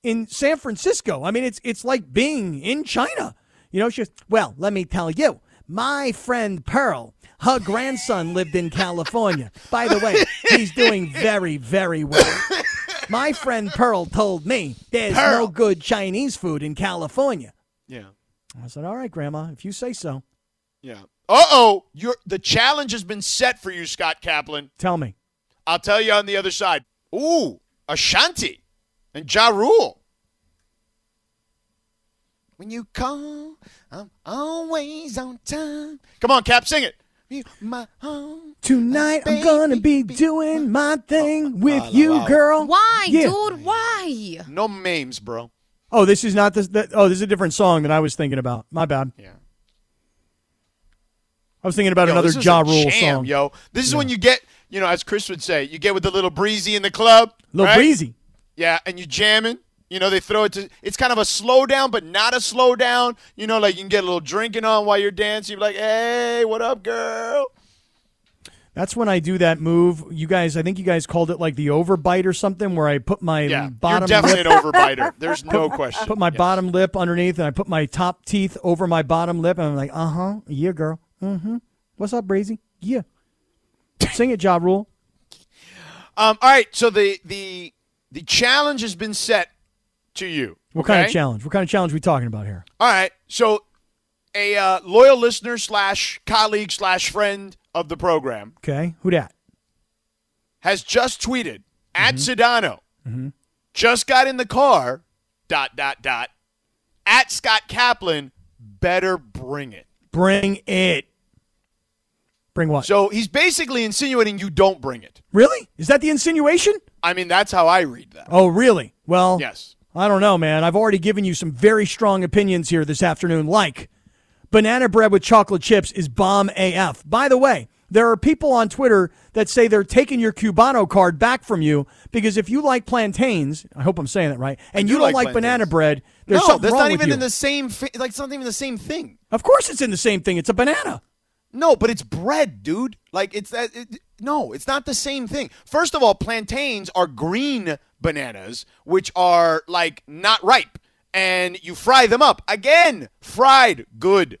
in San Francisco. I mean, it's it's like being in China." You know, she goes, "Well, let me tell you, my friend Pearl, her grandson lived in California. By the way, he's doing very, very well. My friend Pearl told me there's Pearl. no good Chinese food in California." Yeah. I said, "All right, Grandma, if you say so." Yeah. Uh-oh. You're, the challenge has been set for you, Scott Kaplan. Tell me. I'll tell you on the other side. Ooh, Ashanti and Ja Rule. When you call, I'm always on time. Come on, Cap, sing it. My home. Tonight I'm gonna be doing my thing with you, girl. Why, yeah. dude? Why? No memes, bro. Oh, this is not this. That, oh, this is a different song than I was thinking about. My bad. Yeah. I was thinking about yo, another Ja Rule jam, song. Yo, this is yeah. when you get, you know, as Chris would say, you get with the little breezy in the club. Little right? breezy. Yeah, and you jamming. You know, they throw it to. It's kind of a slow down, but not a slow down. You know, like you can get a little drinking on while you're dancing. You're like, hey, what up, girl? That's when I do that move. You guys, I think you guys called it like the overbite or something, where I put my yeah, bottom. You're definitely lip. An overbiter. There's no question. Put my yes. bottom lip underneath, and I put my top teeth over my bottom lip, and I'm like, uh huh, yeah, girl. Mm-hmm. What's up, Breezy? Yeah. Sing it, Ja Rule. Um, all right, so the the the challenge has been set to you. What okay? kind of challenge? What kind of challenge are we talking about here? All right, so a uh, loyal listener slash colleague slash friend of the program. Okay, who dat? Has just tweeted, mm-hmm. at Sedano, mm-hmm. just got in the car, dot, dot, dot, at Scott Kaplan, better bring it. Bring it. Bring what? So he's basically insinuating you don't bring it. Really? Is that the insinuation? I mean, that's how I read that. Oh, really? Well, yes. I don't know, man. I've already given you some very strong opinions here this afternoon, like banana bread with chocolate chips is bomb A F. By the way, there are people on Twitter that say they're taking your Cubano card back from you because if you like plantains, I hope I'm saying that right, and I you do don't like, like banana bread, there's no, something wrong with you. No, that's not even in the same fi- like it's not even the same thing. Of course it's in the same thing. It's a banana. No, but it's bread, dude. Like it's that. It, no, it's not the same thing. First of all, plantains are green bananas, which are like not ripe, and you fry them up. Again, fried, good.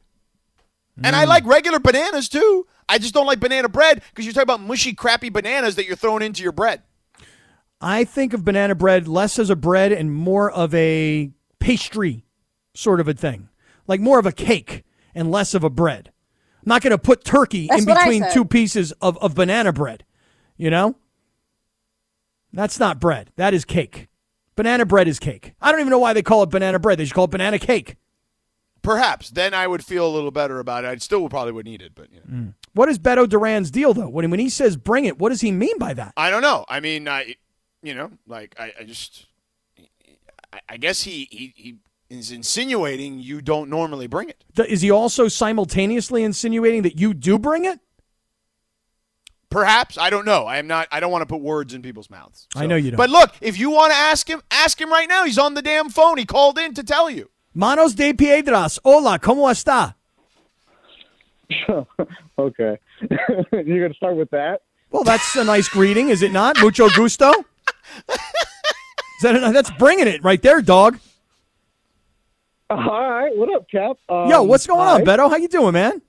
Mm. And I like regular bananas too. I just don't like banana bread because you're talking about mushy, crappy bananas that you're throwing into your bread. I think of banana bread less as a bread and more of a pastry sort of a thing, like more of a cake and less of a bread. I'm not going to put turkey that's in between two pieces of, of banana bread, you know? That's not bread. That is cake. Banana bread is cake. I don't even know why they call it banana bread. They should call it banana cake. Perhaps. Then I would feel a little better about it. I still probably wouldn't eat it. But you know. Mm. What is Beto Duran's deal, though? When, when he says bring it, what does he mean by that? I don't know. I mean, I, you know, like I, I just I, I guess he, he, he is insinuating you don't normally bring it. Is he also simultaneously insinuating that you do bring it? Perhaps. I don't know. I am not. I don't want to put words in people's mouths. So. I know you don't. But look, if you want to ask him, ask him right now. He's on the damn phone. He called in to tell you. Manos de Piedras. Hola, ¿cómo está? Okay. You're going to start with that? Well, that's a nice greeting, is it not? Mucho gusto? Is that a, that's bringing it right there, dog. All right. What up, Cap? Um, Yo, what's going on, right. Beto? How you doing, man?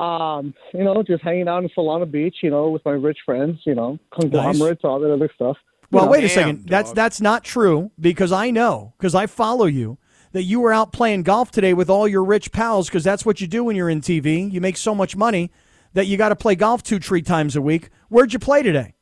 Um, you know, just hanging out in Solana Beach, you know, with my rich friends, you know, conglomerates, nice. All that other stuff. Well, you know, wait a second. Damn, that's that's not true because I know, because I follow you, that you were out playing golf today with all your rich pals because that's what you do when you're in T V. You make so much money that you got to play golf two, three times a week. Where'd you play today?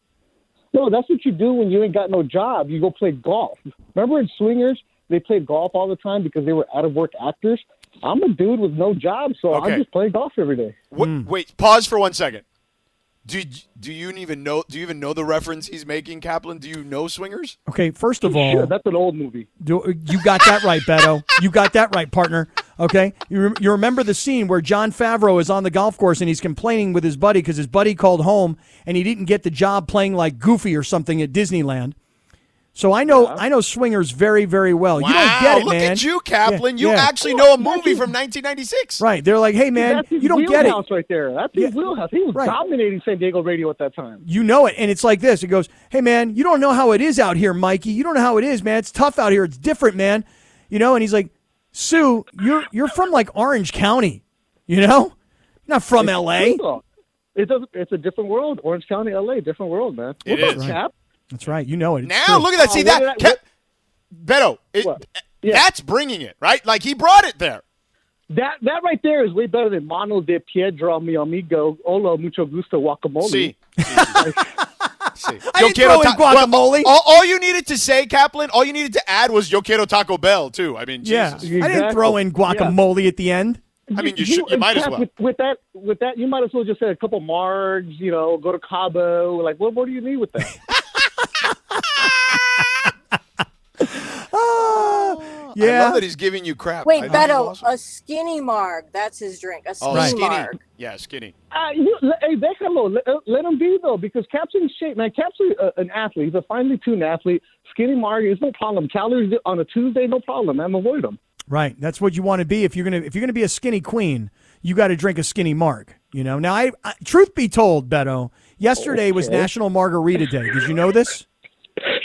No, that's what you do when you ain't got no job. You go play golf. Remember in Swingers, they played golf all the time because they were out-of-work actors? I'm a dude with no job, so okay. I just play golf every day. What, mm. Wait, pause for one second. Do do you even know? Do you even know the reference he's making, Kaplan? Do you know Swingers? Okay, first of all, sure, that's an old movie. Do, you got that right, Beto. You got that right, partner. Okay, you re- you remember the scene where Jon Favreau is on the golf course and he's complaining with his buddy because his buddy called home and he didn't get the job playing like Goofy or something at Disneyland. So I know yeah. I know Swingers very, very well. Wow, you don't get it, look man. Look at you, Kaplan. Yeah, you yeah. actually know a movie from nineteen ninety-six. Right. They're like, hey, man, you don't get it. That's his wheelhouse right there. That's his yeah. wheelhouse. He was right. dominating San Diego radio at that time. You know it, and it's like this. It goes, hey, man, you don't know how it is out here, Mikey. You don't know how it is, man. It's tough out here. It's different, man. You know, and he's like, Sue, you're you're from, like, Orange County, you know? You're not from it's L A. Cool. It doesn't, it's a different world. Orange County, L A, different world, man. It what is. About right. Cap? That's right. You know it. It's now, true. Look at that. See, that uh, kept, Beto, it, yeah. that's bringing it, right? Like, he brought it there. That that right there is way better than Mano de Piedra, mi amigo, hola, mucho gusto, guacamole. See. See. I Yo didn't throw in ta- guacamole. Well, all, all you needed to say, Kaplan, all you needed to add was Yo quiero Taco Bell, too. I mean, Jesus. Yeah, exactly. I didn't throw in guacamole yeah. at the end. I mean, you, should, you might as well. With, with that, with that, you might as well just say a couple margs, you know, go to Cabo. Like, what more do you need with that? oh, yeah. I love that he's giving you crap. Wait, Beto, awesome. A skinny marg. That's his drink. A skinny, oh, right. skinny. marg. Yeah, skinny. Uh, you, hey, déjalo. Let, let him be, though, because Cap's in shape, man. Cap's a, an athlete. He's a finely tuned athlete. Skinny marg is no problem. Calories on a Tuesday, no problem, man. Avoid them. Right, that's what you want to be. If you're gonna, if you're gonna be a skinny queen, you got to drink a skinny marg. You know. Now, I, I truth be told, Beto, yesterday okay. was National Margarita Day. Did you know this?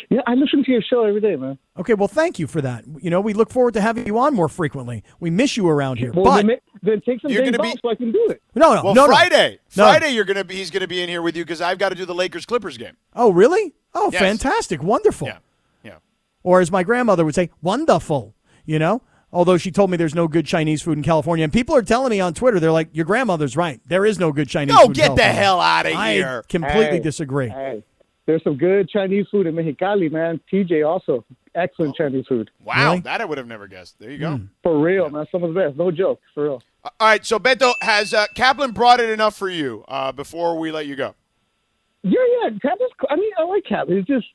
Yeah, I listen to your show every day, man. Okay, well, thank you for that. You know, we look forward to having you on more frequently. We miss you around here. Well, but then, then take some days off so I can do it. No, no, well, no. Friday, no. Friday, you're gonna be. He's gonna be in here with you because I've got to do the Lakers Clippers game. Oh, really? Oh, yes. Fantastic! Wonderful. Yeah. Yeah. Or as my grandmother would say, wonderful. You know. Although she told me there's no good Chinese food in California. And people are telling me on Twitter, they're like, your grandmother's right. There is no good Chinese Yo, food in California. Go get the hell out of here. I completely hey, disagree. Hey, there's some good Chinese food in Mexicali, man. T J also. Excellent oh. Chinese food. Wow. Really? That I would have never guessed. There you go. Mm. For real, yeah. man. Some of the best. No joke. For real. All right. So, Beto, has uh, Kaplan brought it enough for you uh, before we let you go? Yeah, yeah. Kaplan's, I mean, I like Kaplan. It's just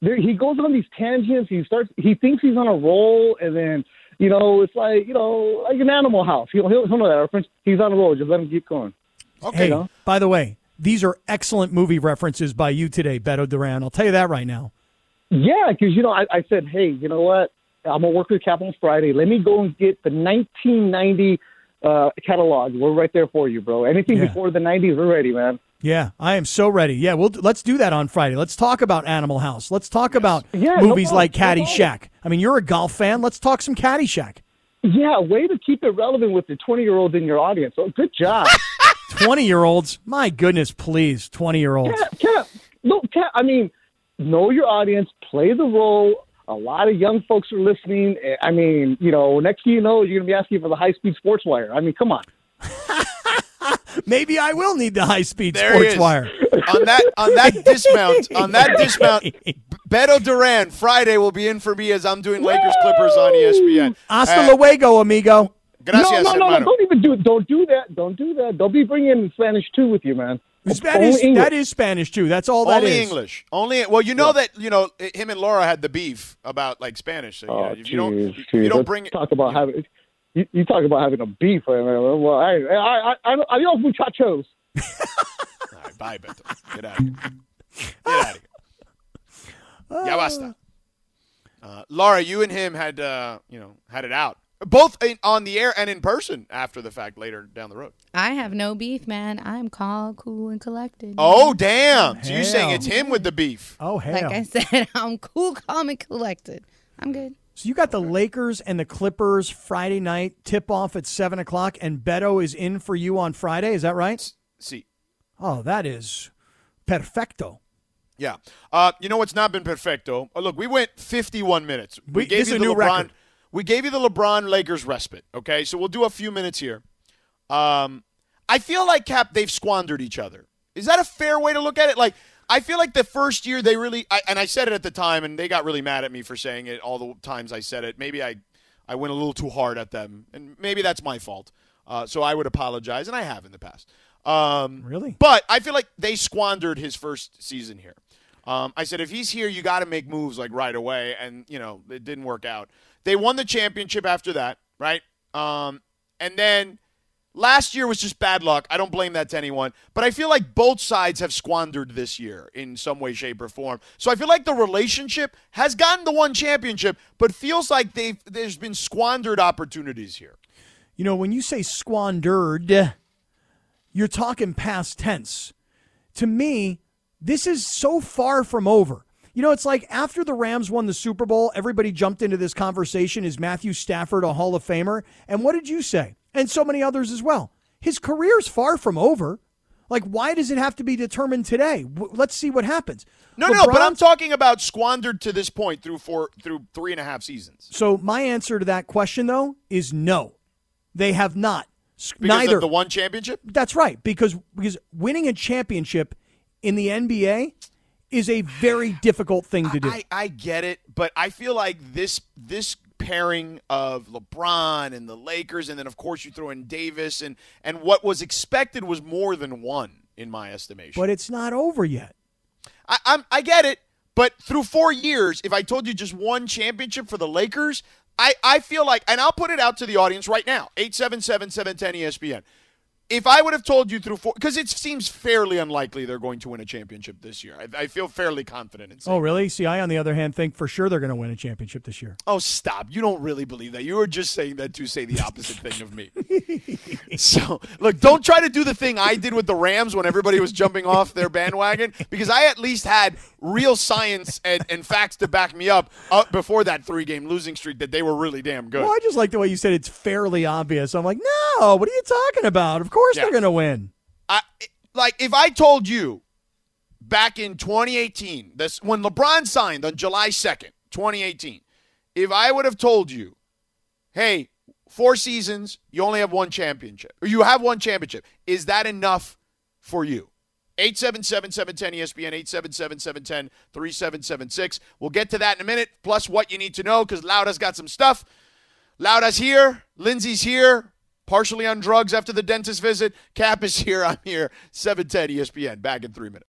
there, he goes on these tangents. He starts. He thinks he's on a roll, and then – You know, it's like, you know, like an Animal House. He'll, he'll, he'll know that reference. He's on the road. Just let him keep going. Okay. Hey, you know? By the way, these are excellent movie references by you today, Beto Duran. I'll tell you that right now. Yeah, because, you know, I, I said, hey, you know what? I'm going to work with Cap on Friday. Let me go and get the nineteen ninety uh, catalog. We're right there for you, bro. Anything yeah. before the nineties, we're ready, man. Yeah, I am so ready. Yeah, we'll let's do that on Friday. Let's talk about Animal House. Let's talk about yeah, movies no, like Caddyshack. No. I mean, you're a golf fan. Let's talk some Caddyshack. Yeah, way to keep it relevant with the twenty-year-olds in your audience. Oh, good job. twenty-year-olds? My goodness, please, twenty-year-olds. Cap, Cap, no, Cap, I mean, know your audience, play the role. A lot of young folks are listening. I mean, you know, next thing you know, you're going to be asking for the high-speed sports wire. I mean, come on. Maybe I will need the high-speed there sports wire. On that on that dismount, on that dismount, Beto Duran Friday will be in for me as I'm doing Lakers Clippers on E S P N. Hasta uh, luego, amigo. Gracias, no, no, no, no, don't even do don't do that. Don't do that. Don't be bringing Spanish two with you, man. Spanish that is Spanish too. That's all that Only is. Only English. Only well, you know yeah. that you know him and Laura had the beef about like Spanish. So, oh, yeah, if geez, you don't, geez. If you don't bring Let's talk about having. You, you talk about having a beef. Well, I, I, I, adios, muchachos. All right, bye, Beto. Get out of here. Get out of here. Uh, ya basta. Uh, Laura, you and him had, uh, you know, had it out, both in, on the air and in person after the fact later down the road. I have no beef, man. I'm calm, cool, and collected. Oh, damn. Hell. So you're saying it's him with the beef. Oh, hell. Like I said, I'm cool, calm, and collected. I'm good. So you got the Lakers and the Clippers Friday night tip-off at seven o'clock, and Beto is in for you on Friday. Is that right? See. Si. Oh, that is perfecto. Yeah. Uh, you know what's not been perfecto? Oh, look, we went fifty-one minutes. We, we gave this you is a new LeBron, record. We gave you the LeBron-Lakers respite, okay? So we'll do a few minutes here. Um, I feel like, Cap, they've squandered each other. Is that a fair way to look at it? Like, I feel like the first year they really – and I said it at the time, and they got really mad at me for saying it all the times I said it. Maybe I, I went a little too hard at them, and maybe that's my fault. Uh, so I would apologize, and I have in the past. Um, really? But I feel like they squandered his first season here. Um, I said, if he's here, you got to make moves like right away, and, you know, it didn't work out. They won the championship after that, right? Um, and then – last year was just bad luck. I don't blame that to anyone. But I feel like both sides have squandered this year in some way, shape, or form. So I feel like the relationship has gotten the one championship, but feels like they've there's been squandered opportunities here. You know, when you say squandered, you're talking past tense. To me, this is so far from over. You know, it's like after the Rams won the Super Bowl, everybody jumped into this conversation. Is Matthew Stafford a Hall of Famer? And what did you say? And so many others as well. His career's far from over. Like, why does it have to be determined today? W- let's see what happens. No, LeBron, no, but I'm talking about squandered to this point through four, through three and a half seasons. So my answer to that question, though, is no. They have not. Because Neither. Of the one championship? That's right, because because winning a championship in the N B A is a very difficult thing to do. I, I, I get it, but I feel like this this pairing of LeBron and the Lakers, and then, of course, you throw in Davis. And, and what was expected was more than one, in my estimation. But it's not over yet. I I'm, I get it. But through four years, if I told you just one championship for the Lakers, I, I feel like, and I'll put it out to the audience right now, eight seven seven, seven one zero, E S P N. If I would have told you through four, because it seems fairly unlikely they're going to win a championship this year. I, I feel fairly confident in saying Oh, really? That. See, I, on the other hand, think for sure they're going to win a championship this year. Oh, stop. You don't really believe that. You were just saying that to say the opposite thing of me. So, look, don't try to do the thing I did with the Rams when everybody was jumping off their bandwagon, because I at least had real science and, and facts to back me up, up before that three-game losing streak that they were really damn good. Well, I just like the way you said it's fairly obvious. I'm like, no, what are you talking about? Of course. Of course yeah. they're going to win. I, like, if I told you back in twenty eighteen, this, when LeBron signed on July second, twenty eighteen, if I would have told you, hey, four seasons, you only have one championship, or you have one championship, is that enough for you? eight seven seven, seven one zero, E S P N, eight seven seven, seven one zero, three seven seven six. We'll get to that in a minute, plus what you need to know, because Lauda's got some stuff. Lauda's here. Lindsay's here. Partially on drugs after the dentist visit. Cap is here. I'm here. seven ten E S P N. Back in three minutes.